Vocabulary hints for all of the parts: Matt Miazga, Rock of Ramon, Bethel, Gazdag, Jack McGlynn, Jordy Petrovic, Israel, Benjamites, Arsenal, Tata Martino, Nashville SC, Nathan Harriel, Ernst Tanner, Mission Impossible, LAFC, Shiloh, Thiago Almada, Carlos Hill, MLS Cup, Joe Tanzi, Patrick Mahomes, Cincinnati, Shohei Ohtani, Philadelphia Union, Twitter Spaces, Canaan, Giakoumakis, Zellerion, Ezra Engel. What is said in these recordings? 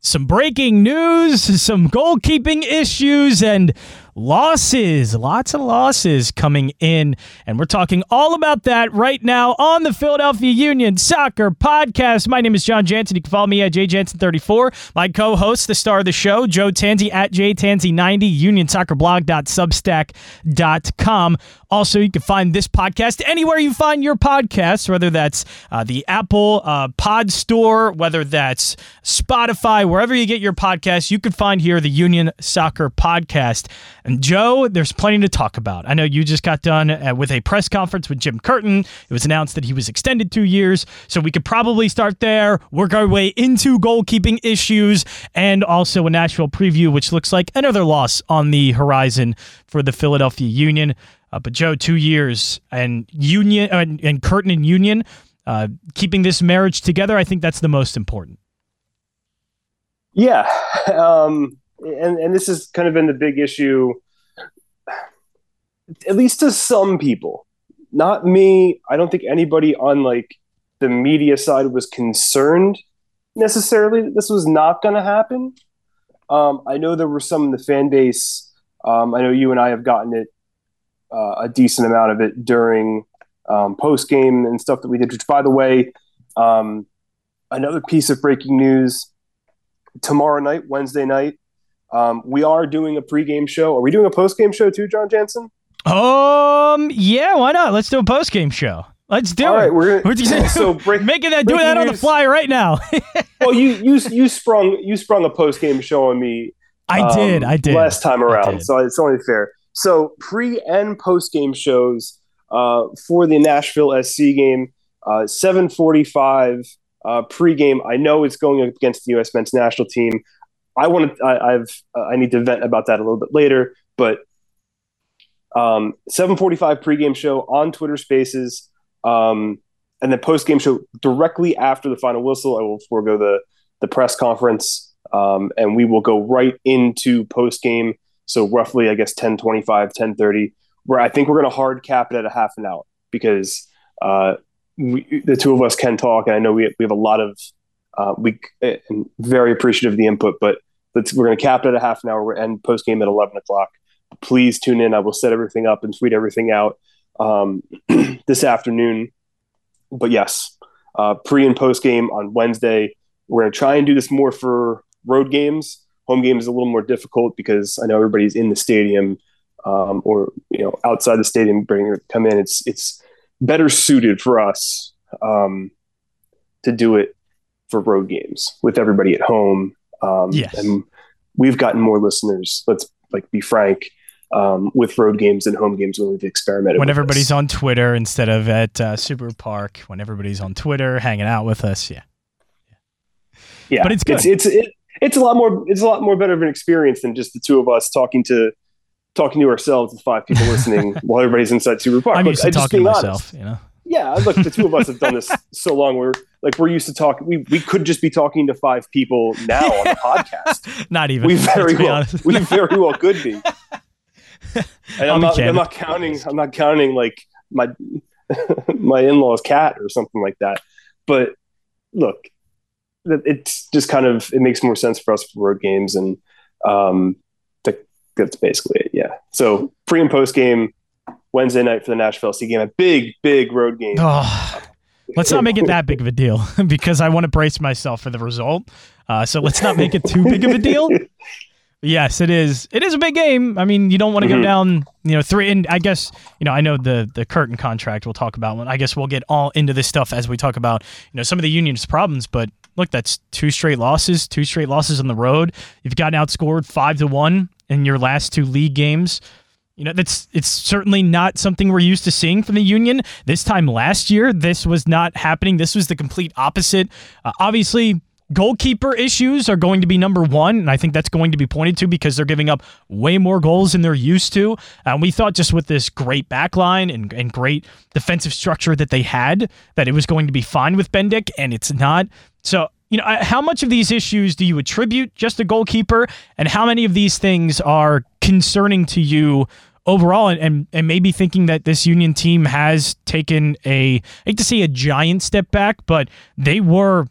some breaking news, some goalkeeping issues, and losses. Lots of losses coming in. And we're talking all about that right now on the Philadelphia Union Soccer Podcast. My name is John Jansen. You can follow me at jjansen34. My co-host, the star of the show, Joe Tanzi at jtanzi90, unionsoccerblog.substack.com. Also, you can find this podcast anywhere you find your podcasts, whether that's the Apple Pod Store, whether that's Spotify, wherever you get your podcasts, you can find here the Union Soccer Podcast. And Joe, there's plenty to talk about. I know you just got done with a press conference with Jim Curtin. It was announced that he was extended 2 years, so we could probably start there, work our way into goalkeeping issues, and also a Nashville preview, which looks like another loss on the horizon for the Philadelphia Union. But Joe, 2 years and Union and Curtin and Union keeping this marriage together, I think that's the most important. Yeah. And this has kind of been the big issue, at least to some people. Not me. I don't think anybody on like the media side was concerned necessarily that this was not going to happen. I know there were some in the fan base. I know you and I have gotten it a decent amount of it during post game and stuff that we did. Which, by the way, another piece of breaking news tomorrow night, Wednesday night. We are doing a pregame show. Are we doing a postgame show too, John Jansen? Yeah, why not? Let's do a postgame show. Let's do it. All right, we're just making that, doing that on the fly right now. Well, you sprung a postgame show on me. I did last time around, so it's only fair. So pre and postgame shows for the Nashville SC game, 7:45 pregame. I know it's going against the U.S. men's national team. I need to vent about that a little bit later, but 7:45 pregame show on Twitter Spaces, and the postgame show directly after the final whistle. I will forego the press conference, and we will go right into postgame. So roughly, I guess 10:25, 10:30, where I think we're going to hard cap it at a half an hour because the two of us can talk, and I know we have a lot of. I'm very appreciative of the input, but we're going to cap it at a half an hour and post game at 11 o'clock. Please tune in. I will set everything up and tweet everything out this afternoon. But yes, pre and post game on Wednesday. We're going to try and do this more for road games. Home game is a little more difficult because I know everybody's in the stadium or outside the stadium. Come in. It's better suited for us to do it for road games with everybody at home. Yes. And we've gotten more listeners. Let's be frank with road games and home games when we've experimented. When everybody's on Twitter instead of at Subaru Park, when everybody's on Twitter, hanging out with us. Yeah. But it's good. It's a lot more. It's a lot more better of an experience than just the two of us talking to ourselves with five people listening while everybody's inside Subaru Park. I'm used to talking to myself, Yeah, look, the two of us have done this so long. We're used to talking. We could just be talking to five people now on the podcast. Not even. We very well could be. And I'm not counting like my in-law's cat or something like that. But look, it's just kind of it makes more sense for us for road games, and that's basically it. Yeah. So pre and post game. Wednesday night for the Nashville SC game, a big road game. Oh, let's not make it that big of a deal because I want to brace myself for the result. So let's not make it too big of a deal. Yes, it is. It is a big game. I mean, you don't want to go down, three. And I guess, I know the Curtin contract we'll talk about. I guess we'll get all into this stuff as we talk about, some of the Union's problems. But look, that's two straight losses on the road. You've gotten outscored 5-1 in your last two league games. It's certainly not something we're used to seeing from the Union. This time last year, this was not happening. This was the complete opposite. Obviously, goalkeeper issues are going to be number one, and I think that's going to be pointed to because they're giving up way more goals than they're used to. We thought just with this great backline and great defensive structure that they had, that it was going to be fine with Bendik, and it's not. So, how much of these issues do you attribute just to goalkeeper, and how many of these things are concerning to you overall, and maybe thinking that this Union team has taken a giant step back, but they were,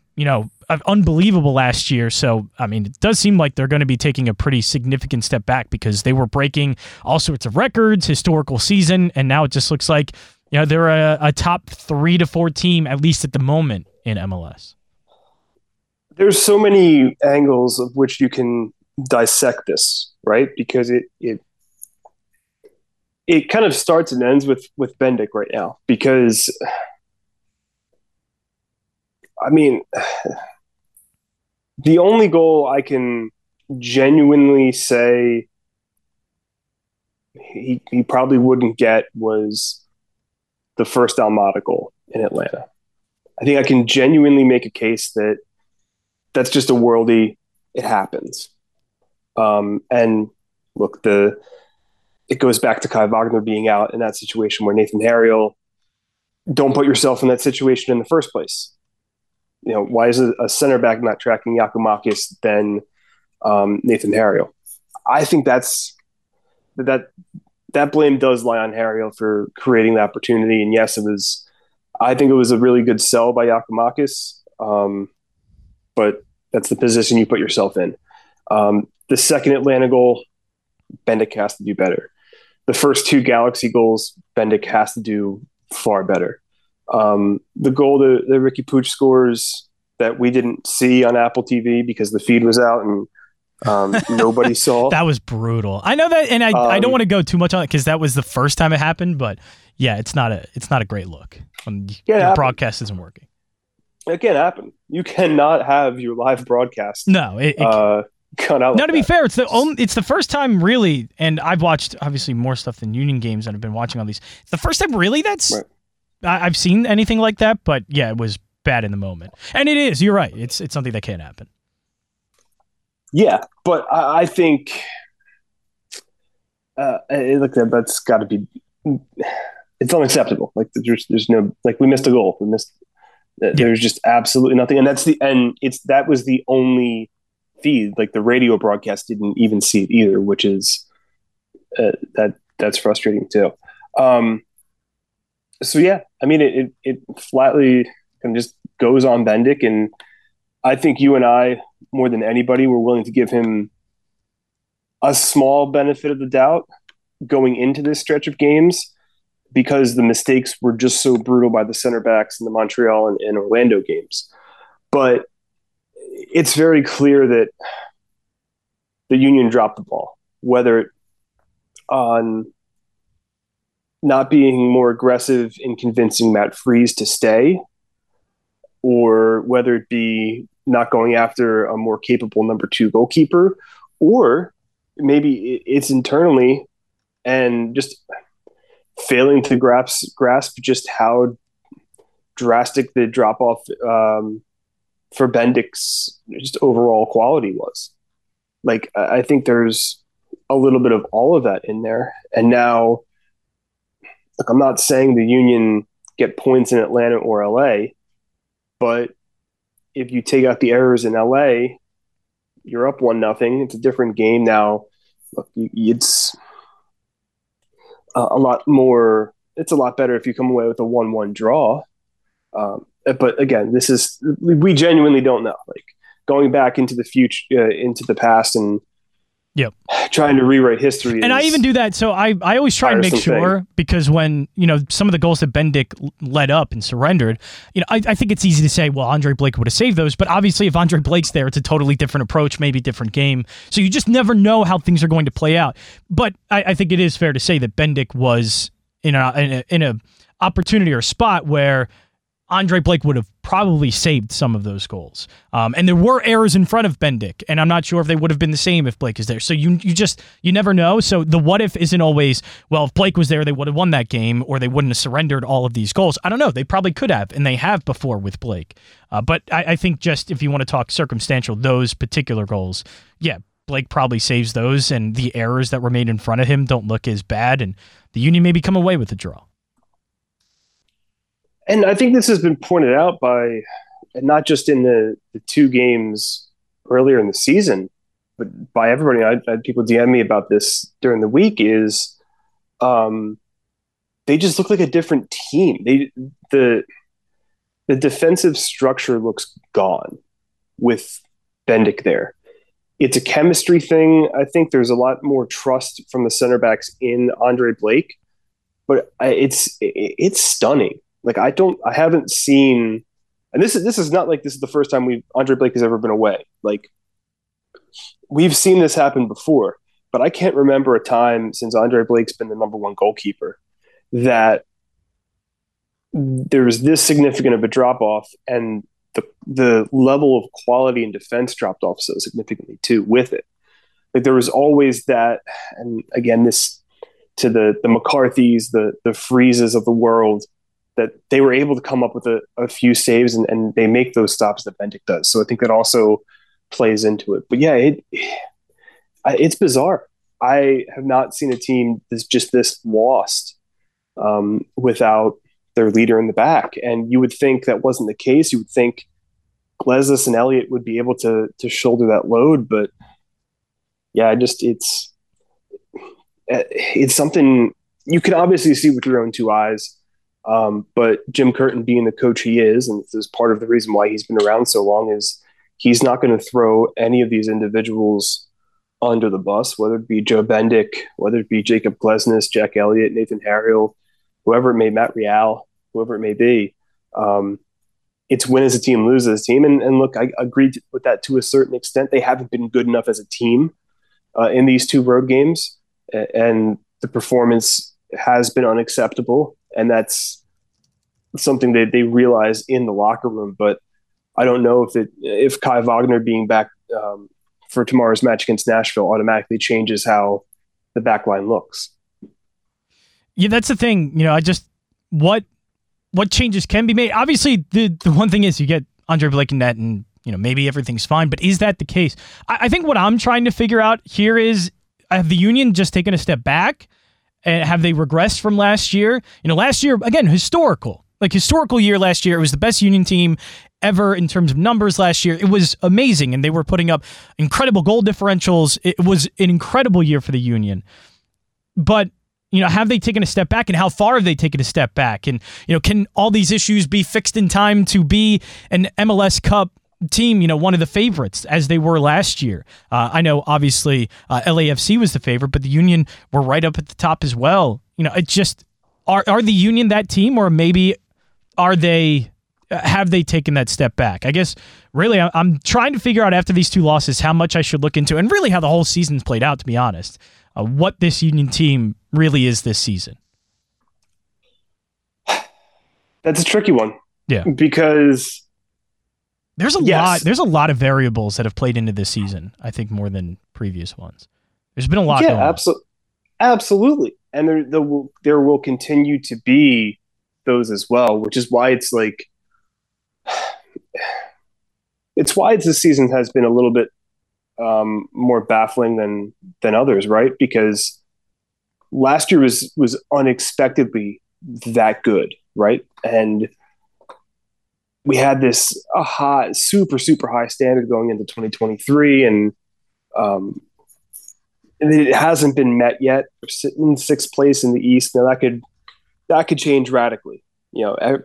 unbelievable last year. So, I mean, it does seem like they're going to be taking a pretty significant step back because they were breaking all sorts of records, historical season, and now it just looks like, you know, they're a top 3 to 4 team, at least at the moment, in MLS. There's so many angles of which you can dissect this, right? Because it kind of starts and ends with Bendik right now, because I mean, the only goal I can genuinely say he probably wouldn't get was the first Almada goal in Atlanta. I think I can genuinely make a case that that's just a worldie. It happens. And look, it goes back to Kai Wagner being out in that situation where Nathan Harriel, don't put yourself in that situation in the first place. You know, why is a center back not tracking Giakoumakis than Nathan Harriel? I think that blame does lie on Harriel for creating the opportunity. And yes, I think it was a really good sell by Giakoumakis, but that's the position you put yourself in. The second Atlanta goal, Bendik has to do better. The first 2 Galaxy goals, Bendik has to do far better. The goal that Ricky Pooch scores that we didn't see on Apple TV because the feed was out and nobody saw. That was brutal. I know that, and I don't want to go too much on it because that was the first time it happened. But yeah, it's not a great look when your broadcast isn't working. It can't happen. You cannot have your live broadcast. No, it cut out. Now, to be fair, it's the first time really, and I've watched obviously more stuff than Union games, and I've been watching all these. It's the first time really that's right. I've seen anything like that, but yeah, it was bad in the moment, and it is. You're right. It's something that can't happen. Yeah, but I think look, that's got to be. It's unacceptable. Like there's no, like, we missed a goal. There's just absolutely nothing, and that was the only feed. Like, the radio broadcast didn't even see it either, which is that's frustrating too. So yeah, I mean, it flatly kind of just goes on Bendik, and I think you and I, more than anybody, were willing to give him a small benefit of the doubt going into this stretch of games because the mistakes were just so brutal by the center backs in the Montreal and Orlando games. But it's very clear that the Union dropped the ball, whether on not being more aggressive in convincing Matt Freese to stay, or whether it be not going after a more capable number 2 goalkeeper, or maybe it's internally and just failing to grasp just how drastic the drop-off for Bendik's just overall quality was. Like, I think there's a little bit of all of that in there. And now, look, I'm not saying the Union get points in Atlanta or LA, but if you take out the errors in LA, you're up 1-0. It's a different game now. Look, it's a lot more. It's a lot better if you come away with a 1-1 draw. But again, we genuinely don't know. Like, going back into the future, into the past, and yep, trying to rewrite history. And I even do that. So I always try and make sure, because when, you know, some of the goals that Bendik led up and surrendered, you know, I think it's easy to say, well, Andre Blake would have saved those. But obviously, if Andre Blake's there, it's a totally different approach, maybe different game. So you just never know how things are going to play out. But I think it is fair to say that Bendik was in a opportunity or spot where Andre Blake would have probably saved some of those goals. And there were errors in front of Bendik, and I'm not sure if they would have been the same if Blake is there. So you never know. So the what if isn't always, well, if Blake was there, they would have won that game, or they wouldn't have surrendered all of these goals. I don't know. They probably could have, and they have before with Blake. But I think just if you want to talk circumstantial, those particular goals, yeah, Blake probably saves those, and the errors that were made in front of him don't look as bad, and the Union maybe come away with a draw. And I think this has been pointed out by, and not just in the 2 games earlier in the season, but by everybody. I had people DM me about this during the week. Is they just look like a different team. The defensive structure looks gone. with Bendik there. It's a chemistry thing. I think there's a lot more trust from the center backs in Andre Blake, but it's stunning. Like I haven't seen, and this is not like this is the first time Andre Blake has ever been away. Like we've seen this happen before, but I can't remember a time since Andre Blake's been the number one goalkeeper that there was this significant of a drop off, and the level of quality and defense dropped off so significantly too with it. Like there was always that, and again, this to the McCarthys, the Freeses of the world, that they were able to come up with a few saves and they make those stops that Bendik does. So I think that also plays into it. But yeah, it's bizarre. I have not seen a team that's just this lost without their leader in the back. And you would think that wasn't the case. You would think Glesnes and Elliott would be able to shoulder that load. But yeah, it's something you can obviously see with your own two eyes. But Jim Curtin being the coach he is, and this is part of the reason why he's been around so long, is he's not going to throw any of these individuals under the bus, whether it be Joe Bendik, whether it be Jacob Glesnes, Jack Elliott, Nathan Harriel, Matt Real, whoever it may be. It's win as a team, lose as a team. And look, I agreed with that to a certain extent. They haven't been good enough as a team in these two road games, and the performance has been unacceptable. And that's something that they realize in the locker room. But I don't know if Kai Wagner being back for tomorrow's match against Nashville automatically changes how the back line looks. Yeah, that's the thing. You know, I just what changes can be made. Obviously, the one thing is you get Andre Blake in net, and you know maybe everything's fine. But is that the case? I think what I'm trying to figure out here is, have the Union just taken a step back, and have they regressed from last year? You know, last year again, historical year last year. It was the best Union team ever in terms of numbers last year. It was amazing, and they were putting up incredible goal differentials. It was an incredible year for the Union, but. You know, have they taken a step back, and how far have they taken a step back? And, you know, can all these issues be fixed in time to be an MLS Cup team, you know, one of the favorites as they were last year? I know, obviously, LAFC was the favorite, but the Union were right up at the top as well. You know, it just, are the Union that team, or maybe have they taken that step back? I guess, really, I'm trying to figure out after these two losses how much I should look into, and really how the whole season's played out, to be honest. What this Union team really is this season. That's a tricky one. Yeah. Because there's a lot of variables that have played into this season, I think, more than previous ones. There's been a lot going on. Absolutely. And there will continue to be those as well, which is why it's like this season has been a little bit more baffling than others, right? Because last year was unexpectedly that good, right? And we had this super high standard going into 2023, and it hasn't been met yet. We're sitting in sixth place in the East now. That could change radically. You know,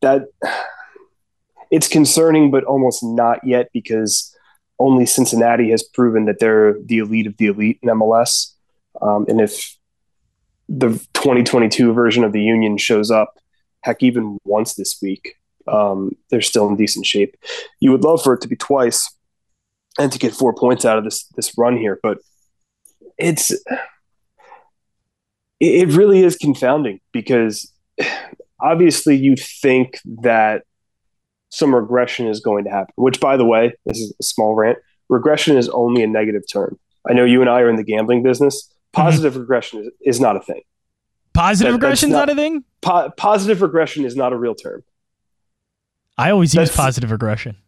that it's concerning, but almost not yet, because only Cincinnati has proven that they're the elite of the elite in MLS. And if the 2022 version of the Union shows up, heck, even once this week, they're still in decent shape. You would love for it to be twice and to get 4 points out of this run here, but it really is confounding, because obviously you think that some regression is going to happen, which, by the way, this is a small rant. Regression is only a negative term. I know you and I are in the gambling business. Positive regression is not a thing. Positive regression is not a thing? Positive regression is not a real term. I always use positive regression.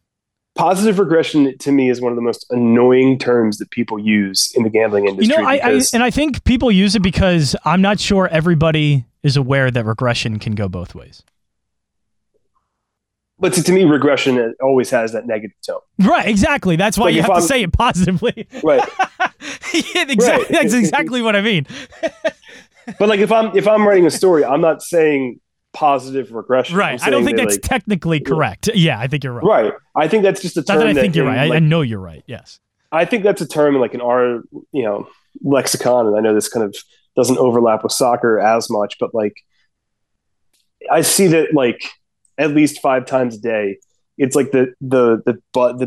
Positive regression, to me, is one of the most annoying terms that people use in the gambling industry. You know, I think people use it because I'm not sure everybody is aware that regression can go both ways. But to me, regression always has that negative tone. Right, exactly. That's why you have to say it positively. Right. Yeah, exactly. Right. That's exactly what I mean. But like, if I'm writing a story, I'm not saying positive regression. Right. I don't think that's technically correct. Yeah, I think you're right. Right. I think that's just a term. I think you're right. I know you're right. Yes. I think that's a term in like in our, lexicon. And I know this kind of doesn't overlap with soccer as much, but like I see that like at least 5 times a day. It's like the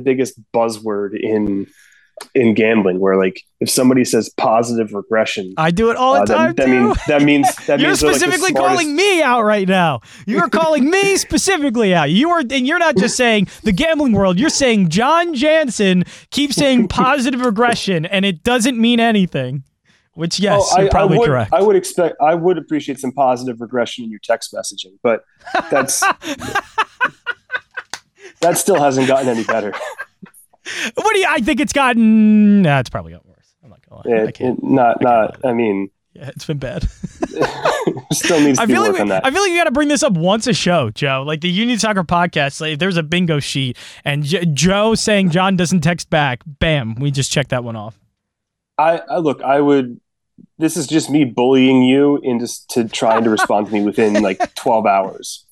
biggest buzzword in gambling, where like if somebody says positive regression, I do it all the time. That means you're specifically calling me out right now. You're calling me specifically out. You're not just saying the gambling world. You're saying John Jansen keeps saying positive regression, and it doesn't mean anything. Which, yes, you're probably correct. I would appreciate some positive regression in your text messaging, but that's that still hasn't gotten any better. I think it's gotten. Nah, it's probably got worse. I'm not gonna lie. Yeah, it's been bad. Still needs to be work on that. I feel like you got to bring this up once a show, Joe. Like the Union Soccer Podcast, like if there's a bingo sheet and Joe saying John doesn't text back, bam, we just check that one off. This is just me bullying you into trying to respond to me within like 12 hours,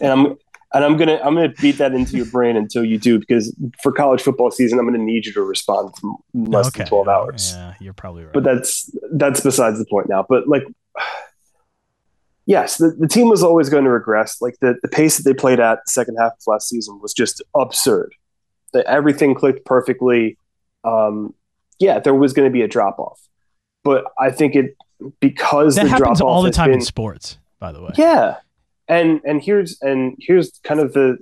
and I'm gonna beat that into your brain until you do, because for college football season, I'm gonna need you to respond in less than 12 hours. Yeah, you're probably right. But that's besides the point now. But like, yes, the team was always going to regress. Like the pace that they played at the second half of last season was just absurd. Everything clicked perfectly. Yeah, there was going to be a drop off, but I think because that happens all the time in sports, by the way. Yeah. And here's kind of the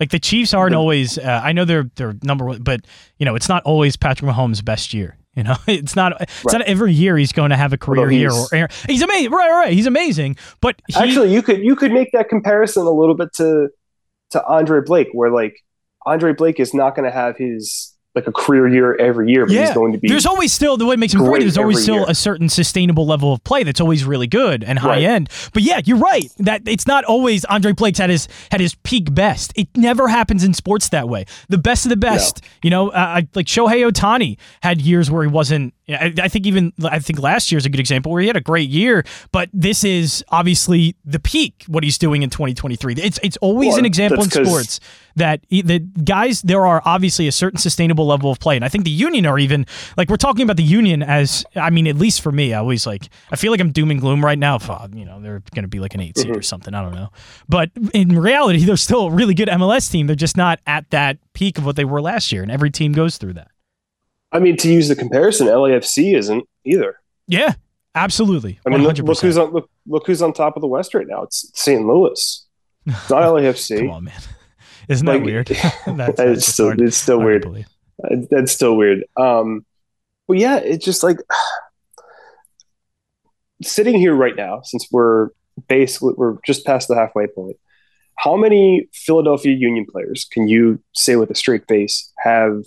like the Chiefs aren't always. I know they're number one, but it's not always Patrick Mahomes' best year. It's not every year he's going to have a career year. Or he's amazing, right? He's amazing, but actually, you could make that comparison a little bit to Andre Blake, where like Andre Blake is not going to have his like a career year every year, but he's going to be. There's always still the way it makes him great. There's always still a certain sustainable level of play that's always really good and high end. But yeah, you're right that it's not always Andre Blake's had his peak best. It never happens in sports that way. The best of the best, like Shohei Ohtani had years where he wasn't. I think last year's a good example where he had a great year, but this is obviously the peak. What he's doing in 2023, it's always an example in sports that the guys, there are obviously a certain sustainable level of play, and I think the Union are even like we're talking about the Union as at least for me, I always I feel like I'm doom and gloom right now. If, they're going to be like an 8 seed or something. I don't know, but in reality, they're still a really good MLS team. They're just not at that peak of what they were last year, and every team goes through that. I mean, to use the comparison, LAFC isn't either. Yeah, absolutely. 100%. Look who's on top of the West right now. It's St. Louis. It's not LAFC. Come on, man. Isn't that weird? That's still weird. Well, yeah, it's just like sitting here right now, since we're just past the halfway point. How many Philadelphia Union players can you say with a straight face have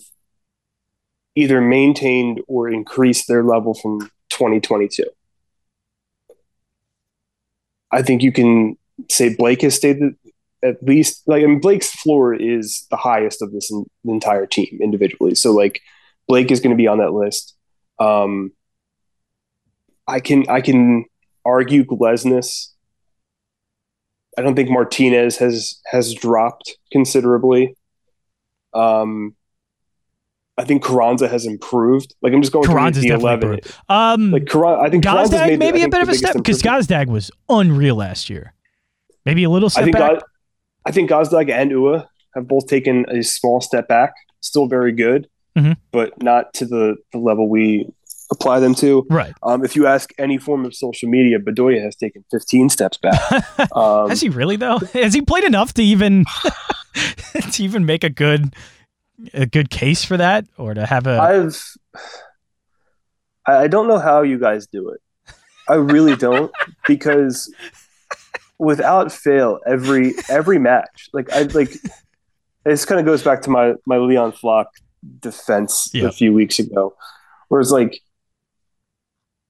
either maintained or increased their level from 2022? I think you can say Blake has stayed at least Blake's floor is the highest of this entire team individually. So like Blake is going to be on that list. I can argue Glesnes. I don't think Martinez has dropped considerably. I think Carranza has improved. Like I'm just going to the 11. I think Gazdag made maybe a bit of a step because Gazdag was unreal last year. Maybe a little step back. I think Gazdag and Ua have both taken a small step back. Still very good, but not to the level we apply them to. Right. If you ask any form of social media, Bedoya has taken 15 steps back. Has he really though? Has he played enough to even make a good case for that, or to have a? I don't know how you guys do it. I really don't, because without fail, every match, this kind of goes back to my Leon Flock defense a few weeks ago, where it's like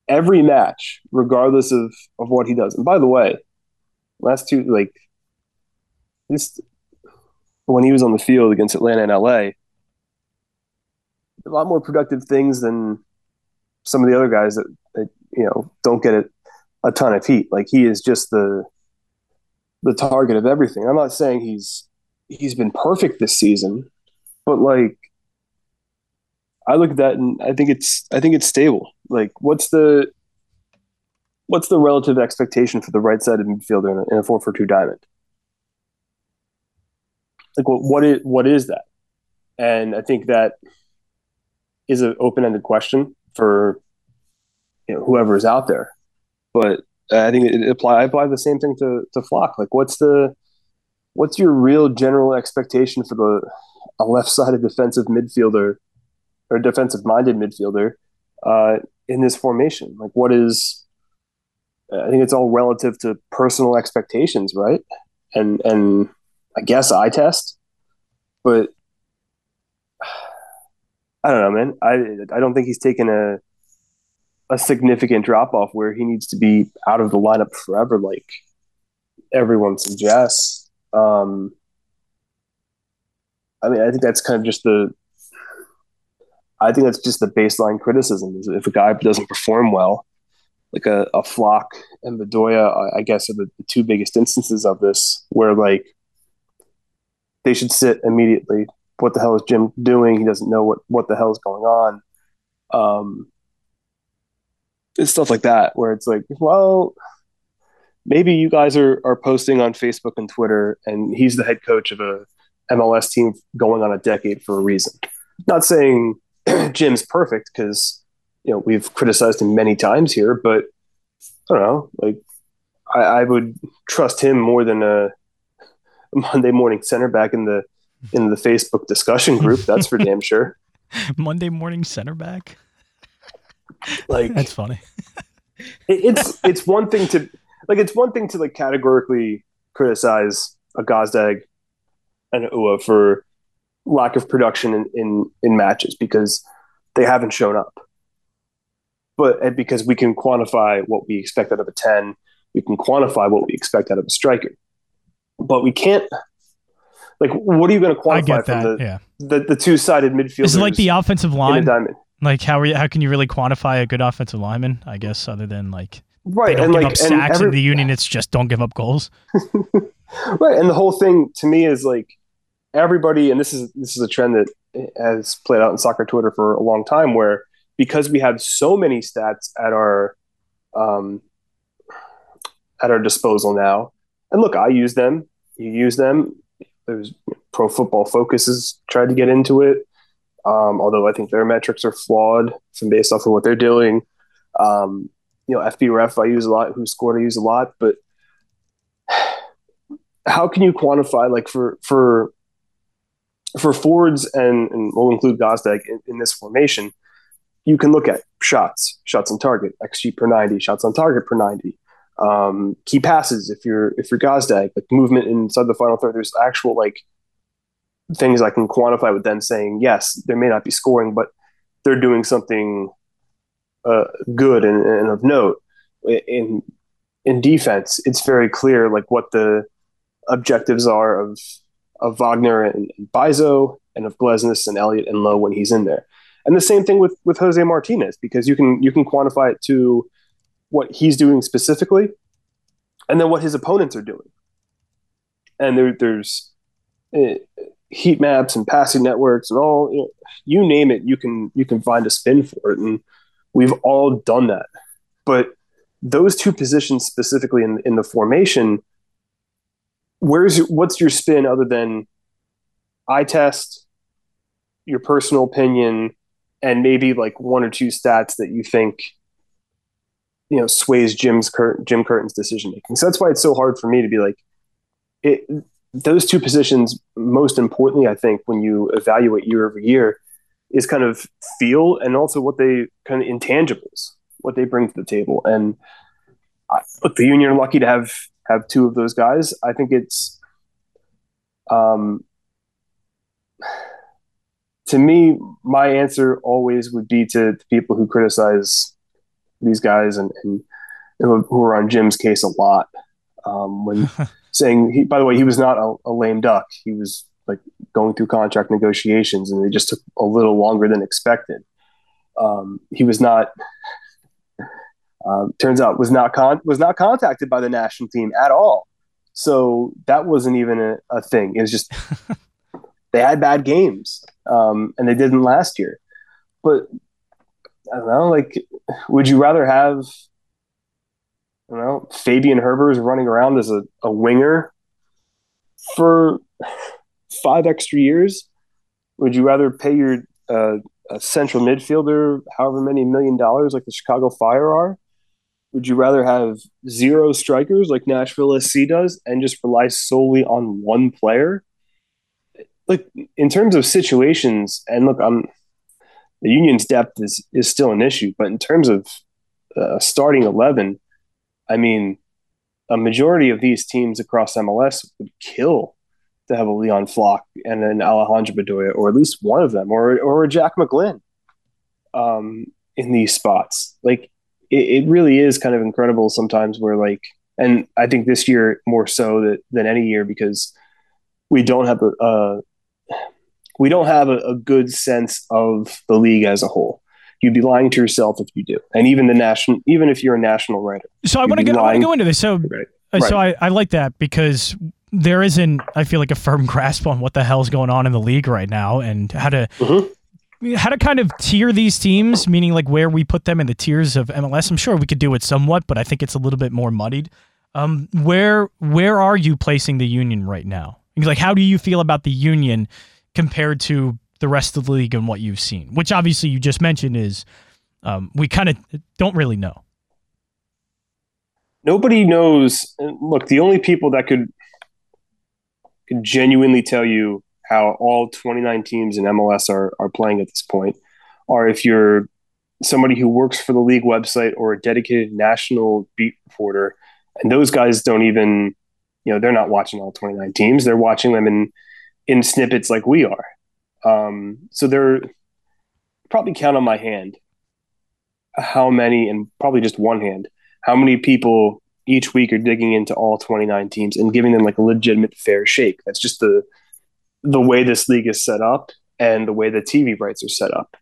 every match, regardless of what he does. And by the way, last two when he was on the field against Atlanta and LA. A lot more productive things than some of the other guys that don't get a ton of heat. Like he is just the the target of everything. I'm not saying he's been perfect this season, but like I look at that and I think it's stable. Like what's the relative expectation for the right-sided midfielder in a 4-4-2 diamond? Like what is that? And I think that is an open-ended question for whoever is out there. But I think I apply the same thing to Flock. Like what's your real general expectation for a left-sided defensive midfielder or defensive-minded midfielder in this formation? Like I think it's all relative to personal expectations, right? And I guess eye test, but I don't know, man. I don't think he's taken a significant drop off where he needs to be out of the lineup forever, like everyone suggests. I think that's kind of just the baseline criticism is if a guy doesn't perform well, like a Flock and Bedoya, I guess, are the two biggest instances of this where like they should sit immediately. What the hell is Jim doing? He doesn't know what the hell is going on. It's stuff like that where it's like, well, maybe you guys are posting on Facebook and Twitter and he's the head coach of a MLS team going on a decade for a reason. Not saying Jim's perfect because, we've criticized him many times here, but I don't know, like I would trust him more than a Monday morning center back in the Facebook discussion group. That's for damn sure. Monday morning center back. Like that's funny. It's one thing to like categorically criticize a Gazdag and Ua for lack of production in matches because they haven't shown up. But because we can quantify what we expect out of a 10, we can quantify what we expect out of a striker. But we can't. Like, what are you going to quantify from the two-sided midfielders? Is it like the offensive line? Like, how can you really quantify a good offensive lineman, I guess, other than, like, right. They don't and give like, up sacks in the Union. It's just don't give up goals. Right, and the whole thing, to me, is, like, everybody, and this is a trend that has played out in soccer Twitter for a long time, where because we have so many stats at our disposal now, and look, I use them, you use them. There's Pro Football Focus has tried to get into it. Although I think their metrics are flawed from based off of what they're doing. FB Ref I use a lot, Who Scored I use a lot, but how can you quantify like for forwards and we'll include Gazdag in this formation, you can look at shots on target, XG per 90, shots on target per 90. Key passes if you're Gazdag, like movement inside the final third, there's actual like things I can quantify with them saying, yes, they may not be scoring, but they're doing something good and of note. In defense, it's very clear like what the objectives are of Wagner and Bizo and of Glesnes and Elliott and Lowe when he's in there. And the same thing with Jose Martinez, because you can quantify it to what he's doing specifically and then what his opponents are doing. And there's heat maps and passing networks and all, you name it, you can find a spin for it. And we've all done that. But those two positions specifically in the formation, what's your spin other than eye test, your personal opinion, and maybe like one or two stats that you think sways Jim Curtin's decision making. So that's why it's so hard for me to be like it. Those two positions, most importantly, I think, when you evaluate year over year, is kind of feel and also what they kind of intangibles, what they bring to the table. And look, the Union are lucky to have two of those guys. I think it's, to me, my answer always would be to people who criticize these guys and who are on Jim's case a lot when saying, by the way, he was not a lame duck. He was like going through contract negotiations and they just took a little longer than expected. He was not, turns out was not contacted by the national team at all. So that wasn't even a thing. It was just they had bad games, and they didn't last year. But I don't know, like, would you rather have, I don't know, Fabian Herbers running around as a winger for 5 extra years? Would you rather pay your a central midfielder however many $1 million like the Chicago Fire are? Would you rather have 0 strikers like Nashville SC does and just rely solely on one player? Like, in terms of situations, and look, the Union's depth is still an issue, but in terms of starting 11, I mean, a majority of these teams across MLS would kill to have a Leon Flock and an Alejandro Bedoya, or at least one of them, or a Jack McGlynn in these spots. Like, it really is kind of incredible sometimes where, like, and I think this year more so than any year, because we don't have a good sense of the league as a whole. You'd be lying to yourself if you do. And even if you're a national writer. So I want to go into this. So, right. So I like that, because there isn't, I feel like, a firm grasp on what the hell's going on in the league right now and how to kind of tier these teams, meaning like where we put them in the tiers of MLS. I'm sure we could do it somewhat, but I think it's a little bit more muddied. Where are you placing the Union right now? Like, how do you feel about the Union compared to the rest of the league and what you've seen? Which obviously you just mentioned is we kind of don't really know. Nobody knows. Look, the only people that could genuinely tell you how all 29 teams in MLS are playing at this point are if you're somebody who works for the league website or a dedicated national beat reporter. And those guys don't even, you know, they're not watching all 29 teams. They're watching them in snippets like we are. So they're probably count on my hand how many, and probably just one hand, how many people each week are digging into all 29 teams and giving them like a legitimate fair shake. That's just the way this league is set up and the way the TV rights are set up.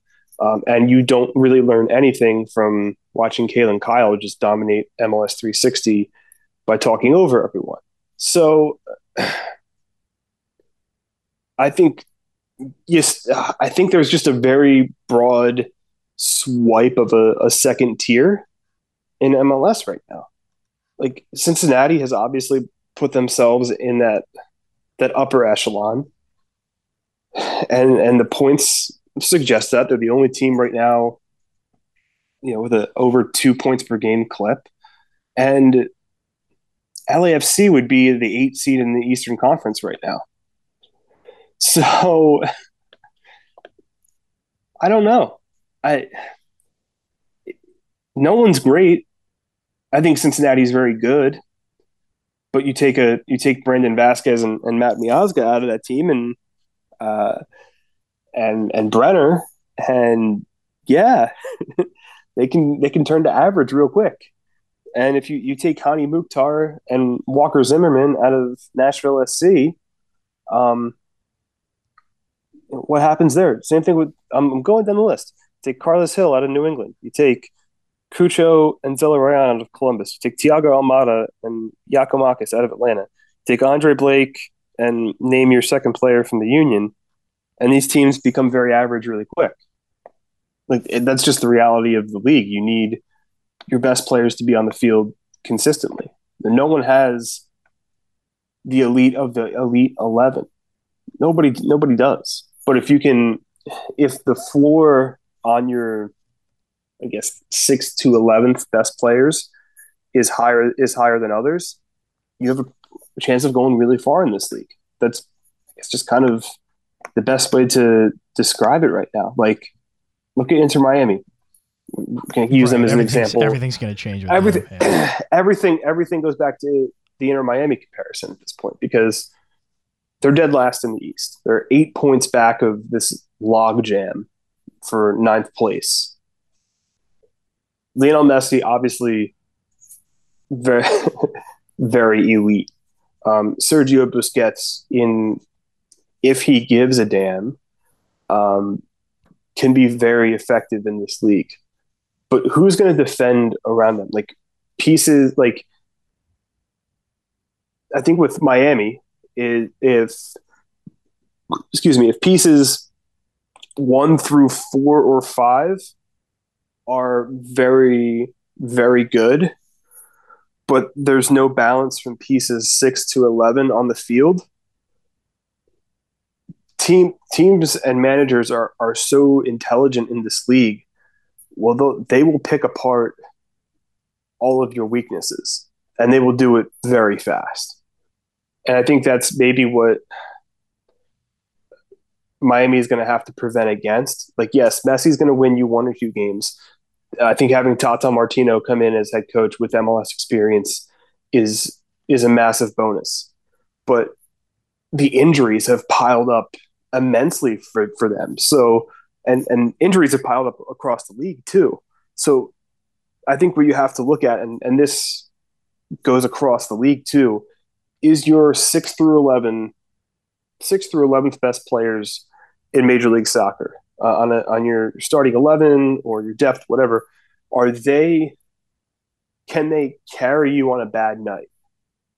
And you don't really learn anything from watching Kalen Kyle just dominate MLS 360 by talking over everyone. So I think there's just a very broad swipe of a second tier in MLS right now. Like, Cincinnati has obviously put themselves in that upper echelon. And the points suggest that they're the only team right now, you know, with an over 2 points per game clip. And LAFC would be the 8th seed in the Eastern Conference right now. So I don't know. No one's great. I think Cincinnati's very good, but you take Brandon Vasquez and Matt Miazga out of that team, and Brenner, and yeah, they can turn to average real quick. And if you take Hany Mukhtar and Walker Zimmerman out of Nashville SC, what happens there? Same thing with I'm going down the list. Take Carlos Hill out of New England. You take Cucho and Zellerion out of Columbus. You take Thiago Almada and Giakoumakis out of Atlanta. Take Andre Blake and name your second player from the Union, and these teams become very average really quick. Like, that's just the reality of the league. You need your best players to be on the field consistently. No one has the elite of the elite 11. Nobody does. But if the floor on your, I guess, 6th to 11th best players is higher than others, you have a chance of going really far in this league. That's, I guess, just kind of the best way to describe it right now. Like, look at Inter Miami. Can use them as an example. Everything's going to change. Everything goes back to the Inter Miami comparison at this point, because they're dead last in the East. They're 8 points back of this logjam for 9th place. Lionel Messi, obviously, very, very elite. Sergio Busquets, if he gives a damn, can be very effective in this league. But who's going to defend around them? Like, pieces, like I think with Miami, if pieces 1 through 4 or 5 are very, very good, but there's no balance from pieces 6 to 11 on the field, teams and managers are so intelligent in this league. Well, they will pick apart all of your weaknesses, and they will do it very fast. And I think that's maybe what Miami is going to have to prevent against. Like, yes, Messi's going to win you 1 or 2 games. I think having Tata Martino come in as head coach with MLS experience is a massive bonus. But the injuries have piled up immensely for them. So, and injuries have piled up across the league too. So I think what you have to look at, and this goes across the league too, is your 6th through 11th best players in Major League Soccer. On your starting 11 or your depth, whatever, can they carry you on a bad night?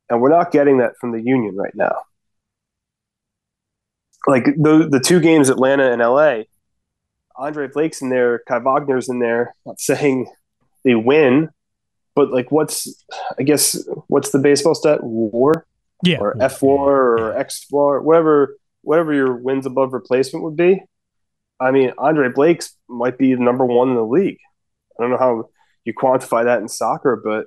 And we're not getting that from the Union right now. Like the 2 games, Atlanta and LA, Andre Blake's in there, Kai Wagner's in there. I'm not saying they win, but like what's the baseball stat? WAR? Yeah. Or F-WAR or X-WAR, whatever your wins above replacement would be. I mean, Andre Blake's might be the number 1 in the league. I don't know how you quantify that in soccer, but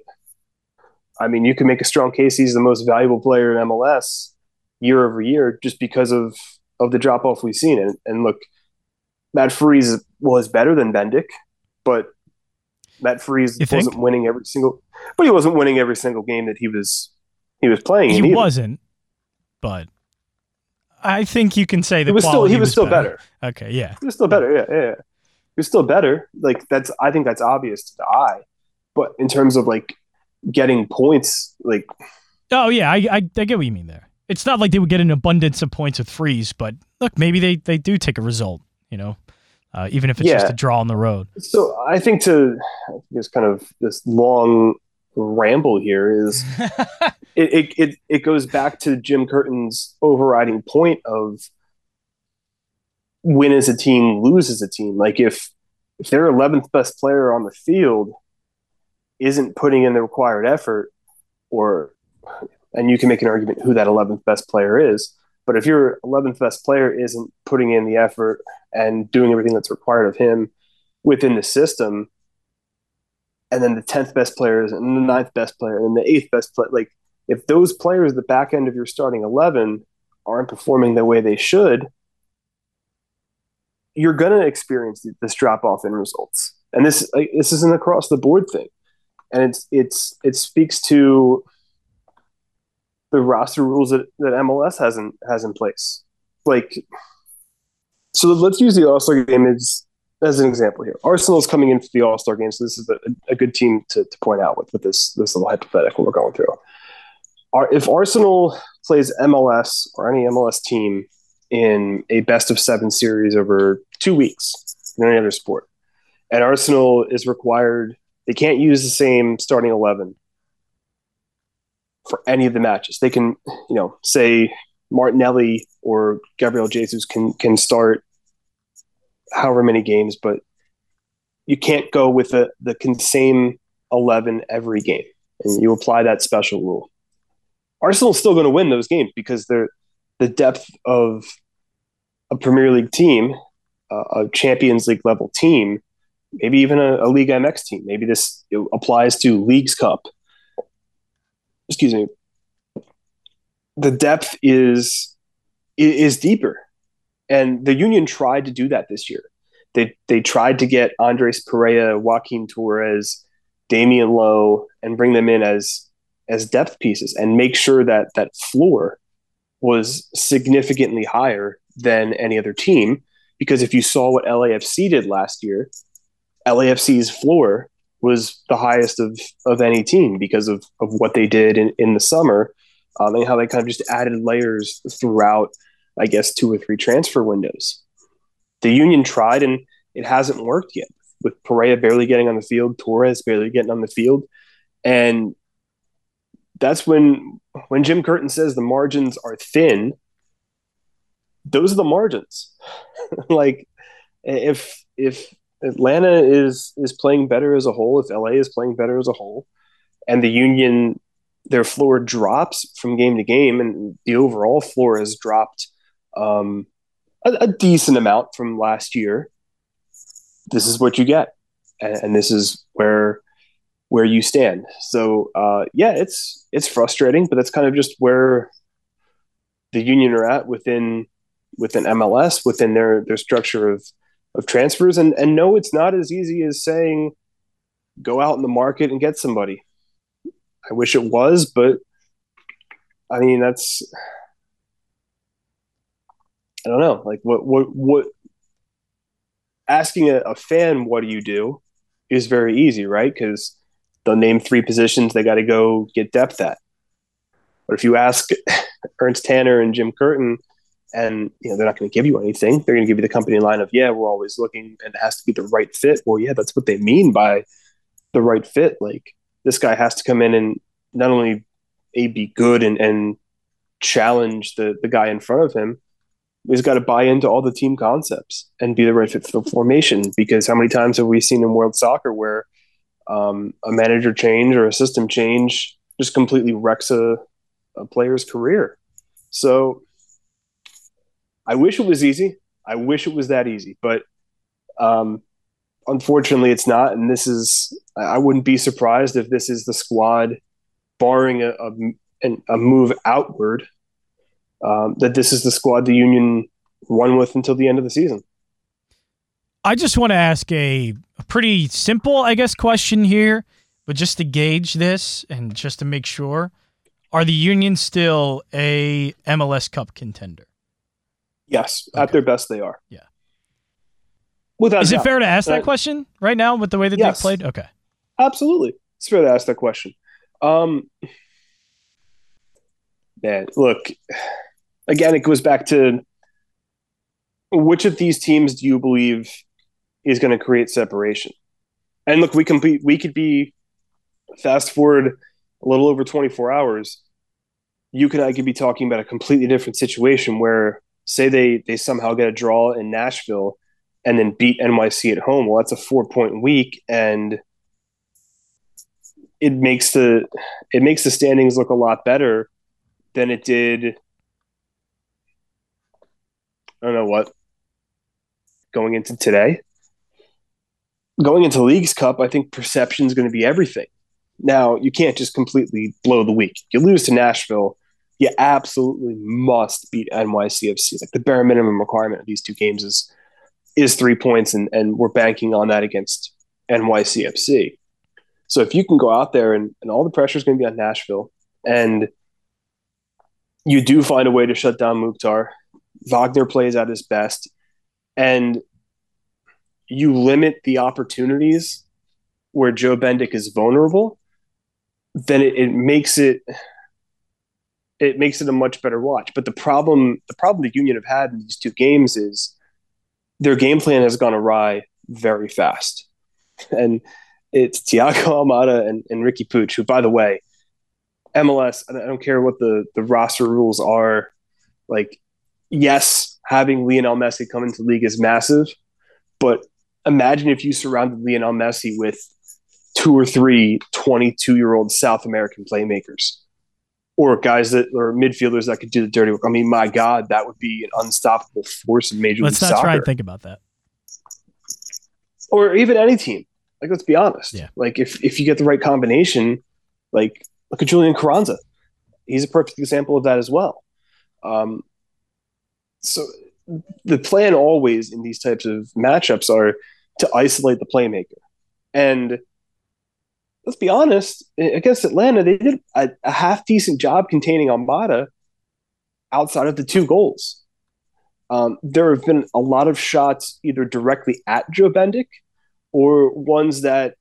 I mean, you can make a strong case he's the most valuable player in MLS year over year just because of the drop-off we've seen. And look, Matt Freese was better than Bendik, but Matt Freese wasn't winning every single. But he wasn't winning every single game that he was playing. He wasn't, but. I think you can say that he was still better. Okay, yeah. He was still better, yeah. He was still better. Like I think that's obvious to the eye. But in terms of like getting points, like oh yeah, I get what you mean there. It's not like they would get an abundance of points with Freese, but look, maybe they do take a result, you know, even if it's just a draw on the road. So I think it's kind of this long ramble here is it goes back to Jim Curtin's overriding point of win as a team, lose as a team. Like if their 11th best player on the field isn't putting in the required effort, and you can make an argument who that 11th best player is, but if your 11th best player isn't putting in the effort and doing everything that's required of him within the system, and then the 10th best players, and the 9th best player, and then the 8th best player. Like, if those players, the back end of your starting 11, aren't performing the way they should, you're going to experience this drop-off in results. And this is an across-the-board thing. And it speaks to the roster rules that MLS has in place. Like, so let's use the All-Star game as an example here. Arsenal's coming in for the All-Star game, so this is a good team to point out with this little hypothetical we're going through. If Arsenal plays MLS or any MLS team in a best-of-7 series over 2 weeks in any other sport, and Arsenal is required, they can't use the same starting 11 for any of the matches. They can, you know, say Martinelli or Gabriel Jesus can start however many games, but you can't go with the same 11 every game. And you apply that special rule. Arsenal's still going to win those games because they're the depth of a Premier League team, a Champions League level team, maybe even a League MX team. Maybe this applies to Leagues Cup. Excuse me. The depth is deeper. And the Union tried to do that this year. They tried to get Andres Pereira, Joaquin Torres, Damian Lowe, and bring them in as depth pieces and make sure that floor was significantly higher than any other team. Because if you saw what LAFC did last year, LAFC's floor was the highest of any team because of what they did in the summer and how they kind of just added layers throughout, I guess, 2 or 3 transfer windows. The Union tried, and it hasn't worked yet, with Pereira barely getting on the field, Torres barely getting on the field. And that's when Jim Curtin says the margins are thin, those are the margins. Like if Atlanta is playing better as a whole, if LA is playing better as a whole, and the Union, their floor drops from game to game, and the overall floor has dropped a decent amount from last year, this is what you get. And this is where you stand. So yeah, it's frustrating, but that's kind of just where the Union are at within MLS, within their structure of transfers. And no, it's not as easy as saying, go out in the market and get somebody. I wish it was, but I mean, that's, I don't know. Like what asking a fan, what do you do is very easy, right? 'Cause they'll name three positions they got to go get depth at. But if you ask Ernst Tanner and Jim Curtin, and you know, they're not going to give you anything. They're going to give you the company line of, yeah, we're always looking and it has to be the right fit. Well, yeah, that's what they mean by the right fit. Like this guy has to come in and not only be good and challenge the guy in front of him, he's got to buy into all the team concepts and be the right fit for the formation. Because how many times have we seen in world soccer where a manager change or a system change just completely wrecks a player's career? So I wish it was easy. I wish it was that easy, but unfortunately it's not. And this is, I wouldn't be surprised if this is the squad, barring a move outward, that this is the squad the Union run with until the end of the season. I just want to ask a pretty simple, I guess, question here, but just to gauge this and just to make sure, are the Union still a MLS Cup contender? Yes. Okay. At their best, they are. Yeah. Without Is doubt. It fair to ask that question right now with the way that they've played? Okay. Absolutely. It's fair to ask that question. Man, look, again, it goes back to which of these teams do you believe is going to create separation? And look, we could be fast forward a little over 24 hours. You and I could be talking about a completely different situation where, say they somehow get a draw in Nashville and then beat NYC at home. Well, that's a 4-point week, and it makes the standings look a lot better than it did, I don't know what, going into today. Going into Leagues Cup, I think perception is going to be everything. Now, you can't just completely blow the week. You lose to Nashville, you absolutely must beat NYCFC. Like the bare minimum requirement of these two games is 3 points, and we're banking on that against NYCFC. So if you can go out there and all the pressure is going to be on Nashville, and you do find a way to shut down Mukhtar, Wagner plays at his best, and you limit the opportunities where Joe Bendik is vulnerable, then it makes it a much better watch. But the problem the Union have had in these two games is their game plan has gone awry very fast. And it's Thiago Almada and Ricky Pooch, who, by the way, MLS, I don't care what the roster rules are. Like, yes, having Lionel Messi come into the league is massive, but imagine if you surrounded Lionel Messi with 2 or 3 22-year-old South American playmakers, or guys that are midfielders that could do the dirty work. I mean, my God, that would be an unstoppable force in Major League Soccer. Let's not try and think about that. Or even any team. Like, let's be honest. Yeah. Like, if you get the right combination, like, look at Julian Carranza. He's a perfect example of that as well. So the plan always in these types of matchups are to isolate the playmaker. And let's be honest, against Atlanta, they did a half-decent job containing Almada outside of the 2 goals. There have been a lot of shots either directly at Joe Bendik or ones that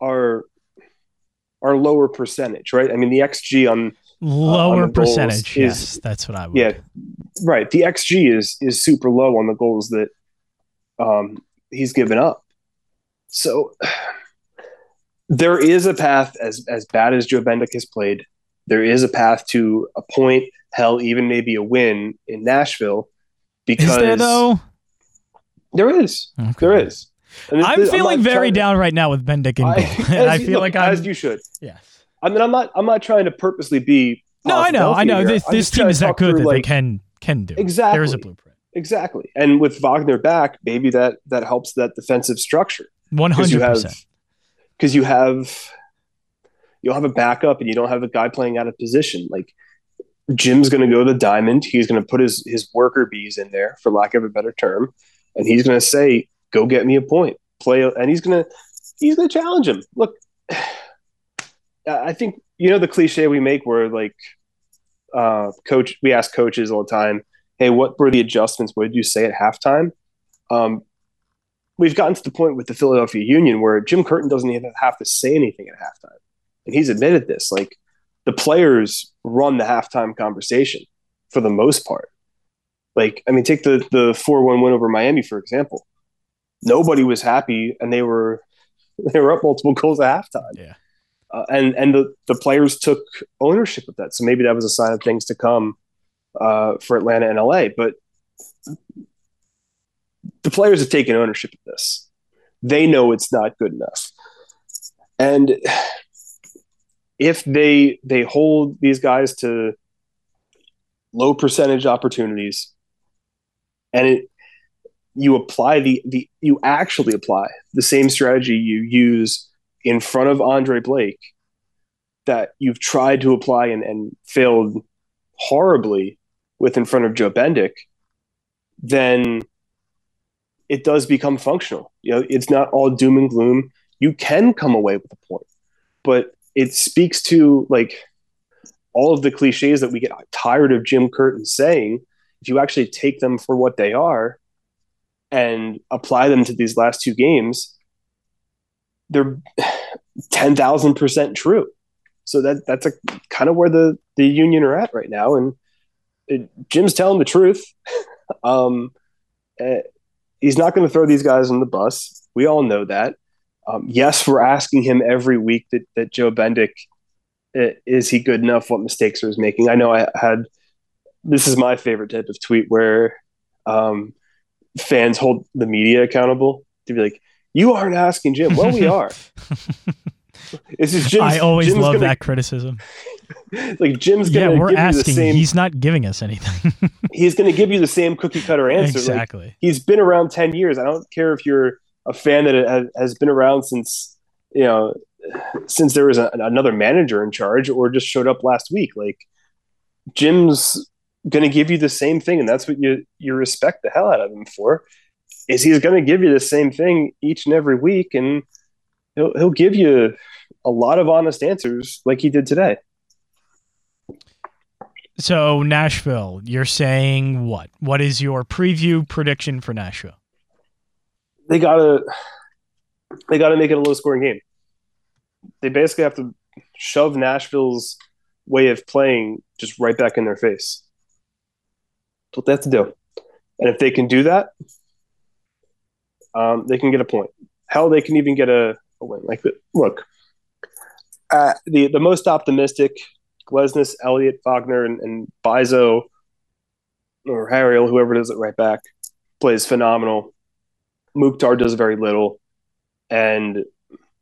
are lower percentage, right? I mean, the XG on lower on percentage. Yes, that's what I would. Yeah, right. The XG is super low on the goals that he's given up. So there is a path, as bad as Joe Bendik has played, there is a path to a point, hell, even maybe a win in Nashville. Because is there, though? There is. Okay. There is. I'm feeling very down right now with Bendik and goal. And I feel like I'm... As you should. Yes. I mean, I'm not trying to purposely be... No, I know. This team is that good that they can do. Exactly. There is a blueprint. Exactly. And with Wagner back, maybe that helps that defensive structure. 100%. Because you'll have a backup and you don't have a guy playing out of position. Like, Jim's going to go to the diamond. He's going to put his worker bees in there, for lack of a better term. And he's going to say, go get me a point. Play. And he's going to challenge him. Look, I think, you know, the cliche we make where like we ask coaches all the time, hey, what were the adjustments? What did you say at halftime? We've gotten to the point with the Philadelphia Union where Jim Curtin doesn't even have to say anything at halftime. And he's admitted this, like, the players run the halftime conversation for the most part. Like, I mean, take the 4-1 win over Miami, for example. Nobody was happy, and they were up multiple goals at halftime. Yeah, and the players took ownership of that. So maybe that was a sign of things to come for Atlanta and LA. But the players have taken ownership of this. They know it's not good enough, and if they hold these guys to low percentage opportunities, and you actually apply the same strategy you use in front of Andre Blake that you've tried to apply and failed horribly with in front of Joe Bendik, then it does become functional. You know, it's not all doom and gloom. You can come away with a point, but it speaks to, like, all of the cliches that we get tired of Jim Curtin saying. If you actually take them for what they are and apply them to these last two games, they're 10,000% true. So that's a kind of where the Union are at right now. And Jim's telling the truth. He's not going to throw these guys on the bus. We all know that. Yes, we're asking him every week that Joe Bendik, is he good enough? What mistakes are he making? I know this is my favorite type of tweet where fans hold the media accountable to be like, you aren't asking Jim. Well, we are. I always Jim's love that criticism. Like, Jim's going to give asking, you the same. He's not giving us anything. He's going to give you the same cookie cutter answer. Exactly. Like, he's been around 10 years. I don't care if you're a fan that has been around since there was another manager in charge or just showed up last week. Like, Jim's going to give you the same thing, and that's what you respect the hell out of him for, is he's going to give you the same thing each and every week, and he'll give you a lot of honest answers like he did today. So Nashville, you're saying what? What is your preview prediction for Nashville? They gotta make it a low-scoring game. They basically have to shove Nashville's way of playing just right back in their face. That's what they have to do. And if they can do that, they can get a point. Hell, they can even get a win. Like, look, the most optimistic, Glesnes, Elliott, Wagner, and Bizo, or Harriel, whoever does it right back, plays phenomenal. Mukhtar does very little. And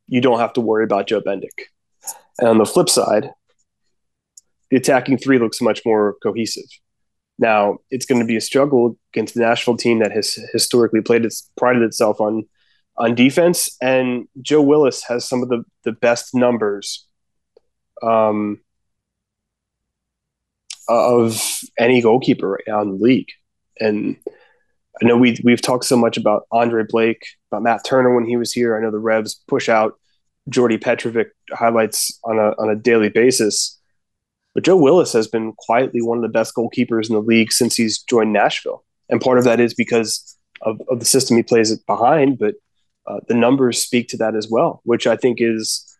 you don't have to worry about Joe Bendik. And on the flip side, the attacking three looks much more cohesive. Now, it's going to be a struggle against the Nashville team that has historically prided itself on defense, and Joe Willis has some of the best numbers of any goalkeeper right now in the league. And I know we've talked so much about Andre Blake, about Matt Turner when he was here. I know the Revs push out Jordy Petrovic highlights on a daily basis. But Joe Willis has been quietly one of the best goalkeepers in the league since he's joined Nashville. And part of that is because of the system he plays it behind, but the numbers speak to that as well, which I think is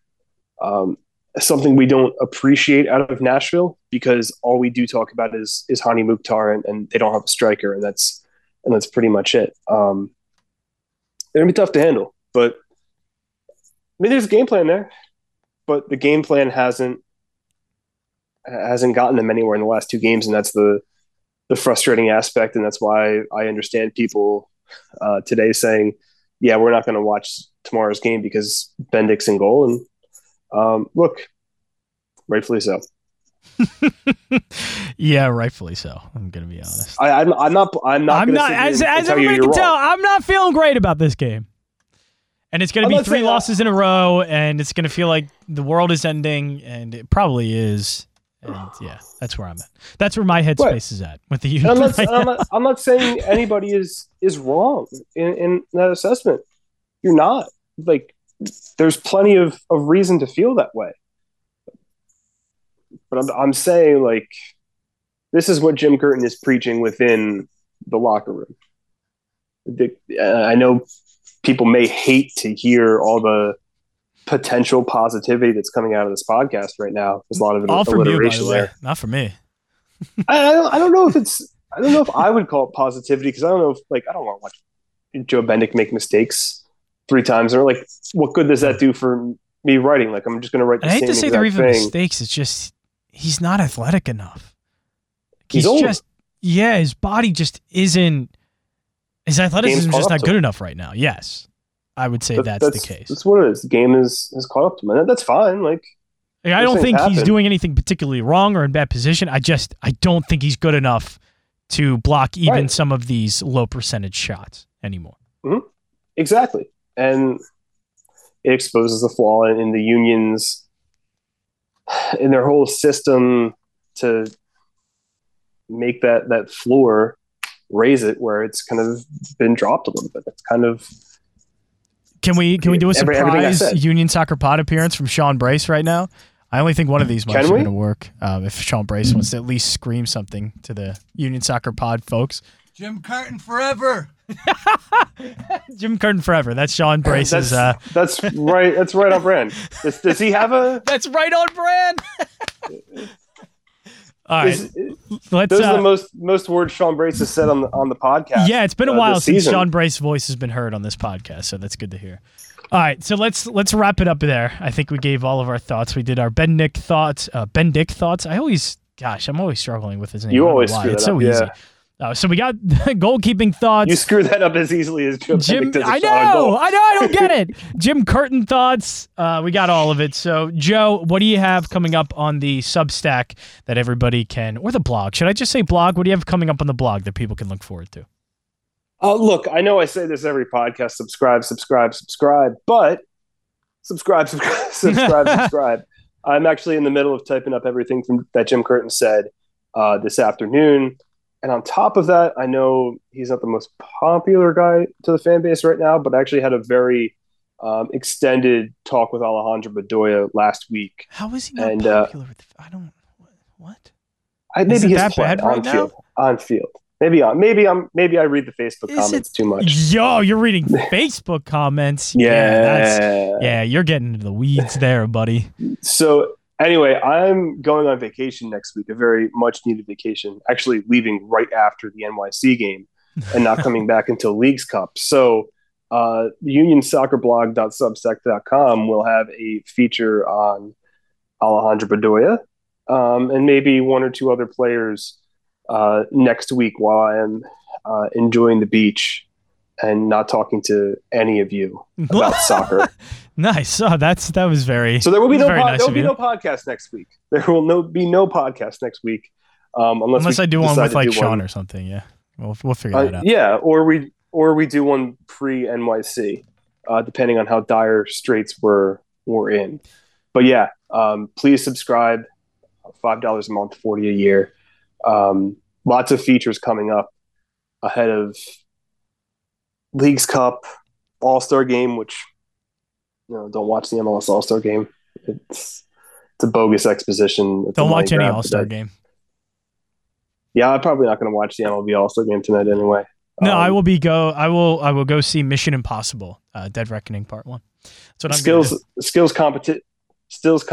something we don't appreciate out of Nashville, because all we do talk about is Hany Mukhtar, and they don't have a striker, and that's pretty much it. They're going to be tough to handle, but mean, there's a game plan there, but the game plan hasn't gotten them anywhere in the last two games, and that's the frustrating aspect, and that's why I understand people today saying, yeah, we're not going to watch tomorrow's game because Bendik's in goal, and look, rightfully so. Yeah, rightfully so. I'm going to be honest. I'm not. As everybody can tell, I'm not feeling great about this game, and it's going to be three losses in a row, and it's going to feel like the world is ending, and it probably is. And yeah, that's where I'm at. That's where my headspace is at with the Union. I'm not saying anybody is wrong in that assessment. You're not. Like, there's plenty of reason to feel that way. But I'm saying, like, this is what Jim Curtin is preaching within the locker room. I know people may hate to hear all the potential positivity that's coming out of this podcast right now. There's a lot of alliteration there. Not for me. I don't know if I would call it positivity, because I don't know if, like, I don't want to watch Joe Bendik make mistakes three times. Or, like, what good does that do for me writing? Like, I'm just going to write the same thing. I hate to say they're even mistakes. It's just he's not athletic enough. He's just his body just isn't. His athleticism is just not good enough right now. Yes. I would say that's the case. That's what it is. The game has caught up to him. That's fine. Like I don't think he's doing anything particularly wrong or in bad position. I don't think he's good enough to block even some of these low percentage shots anymore. Mm-hmm. Exactly. And it exposes the flaw in the Union's, in their whole system to make that floor raise it where it's kind of been dropped a little bit. That's kind of... Can we do a surprise Union Soccer Pod appearance from Sean Brace right now? I only think one of these mics are going to work. If Sean Brace wants to at least scream something to the Union Soccer Pod folks. Jim Curtin forever. Jim Curtin forever. That's Sean Brace's. That's right. That's right on brand. Does he have a? That's right on brand. All right. Those are the most words Sean Brace has said on the podcast. Yeah, it's been a while since Sean Brace's voice has been heard on this podcast, so that's good to hear. All right, so let's wrap it up there. I think we gave all of our thoughts. We did our Bendik thoughts. I'm always struggling with his name. You always screw that up. It's so easy. So we got goalkeeping thoughts. You screw that up as easily as Jim does. I know. I don't get it. Jim Curtin thoughts. We got all of it. So, Joe, what do you have coming up on the Substack that everybody can, or the blog? Should I just say blog? What do you have coming up on the blog that people can look forward to? Look, I know I say this every podcast: subscribe. But subscribe. I'm actually in the middle of typing up everything that Jim Curtin said this afternoon. And on top of that, I know he's not the most popular guy to the fan base right now, but I actually had a very extended talk with Alejandro Bedoya last week. How is he not popular? What? Maybe he's that bad right now? On field. Maybe I read the Facebook comments too much. Yo, you're reading Facebook comments. Yeah, you're getting into the weeds there, buddy. So. Anyway, I'm going on vacation next week, a very much-needed vacation, actually leaving right after the NYC game and not coming back until Leagues Cup. So unionsoccerblog.substack.com will have a feature on Alejandro Bedoya and maybe one or two other players next week while I am enjoying the beach and not talking to any of you about soccer. Nice. Oh, that was very. So there will be no podcast next week. There will be no podcast next week, unless I do one with like Sean or something. Yeah, we'll figure that out. Yeah, or we do one pre NYC, depending on how dire straits we're in. But yeah, please subscribe. $5 a month, $40 a year. Lots of features coming up ahead of Leagues Cup, All-Star Game, which. You know, don't watch the MLS All-Star Game. It's a bogus exposition. It's don't watch any All-Star Game. Yeah, I'm probably not going to watch the MLB All-Star Game tonight anyway. No, I will go see Mission Impossible: Dead Reckoning Part 1. That's what I'm skills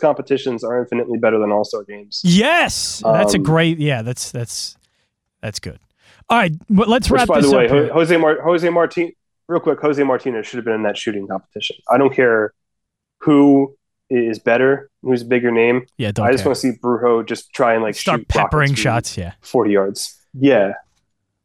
competitions are infinitely better than All-Star Games. Yes, that's a great. Yeah, that's good. All right, but let's wrap this up. By the way, Jose Martinez. Real quick, Jose Martinez should have been in that shooting competition. I don't care who is better, who's a bigger name. Yeah, don't I just care. Want to see Brujo just try and like start shoot peppering shots. Yeah, 40 yards. Yeah.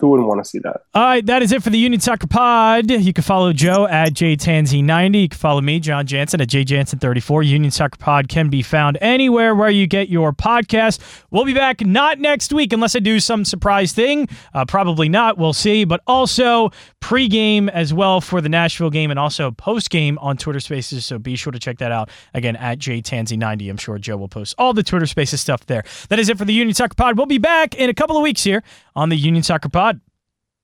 Who wouldn't want to see that? All right, that is it for the Union Soccer Pod. You can follow Joe at JTanzi90. You can follow me, John Jansen, at JJansen34. Union Soccer Pod can be found anywhere where you get your podcast. We'll be back not next week unless I do some surprise thing. Probably not. We'll see. But also pregame as well for the Nashville game and also postgame on Twitter Spaces. So be sure to check that out. Again, at JTanzi90. I'm sure Joe will post all the Twitter Spaces stuff there. That is it for the Union Soccer Pod. We'll be back in a couple of weeks here on the Union Soccer Pod.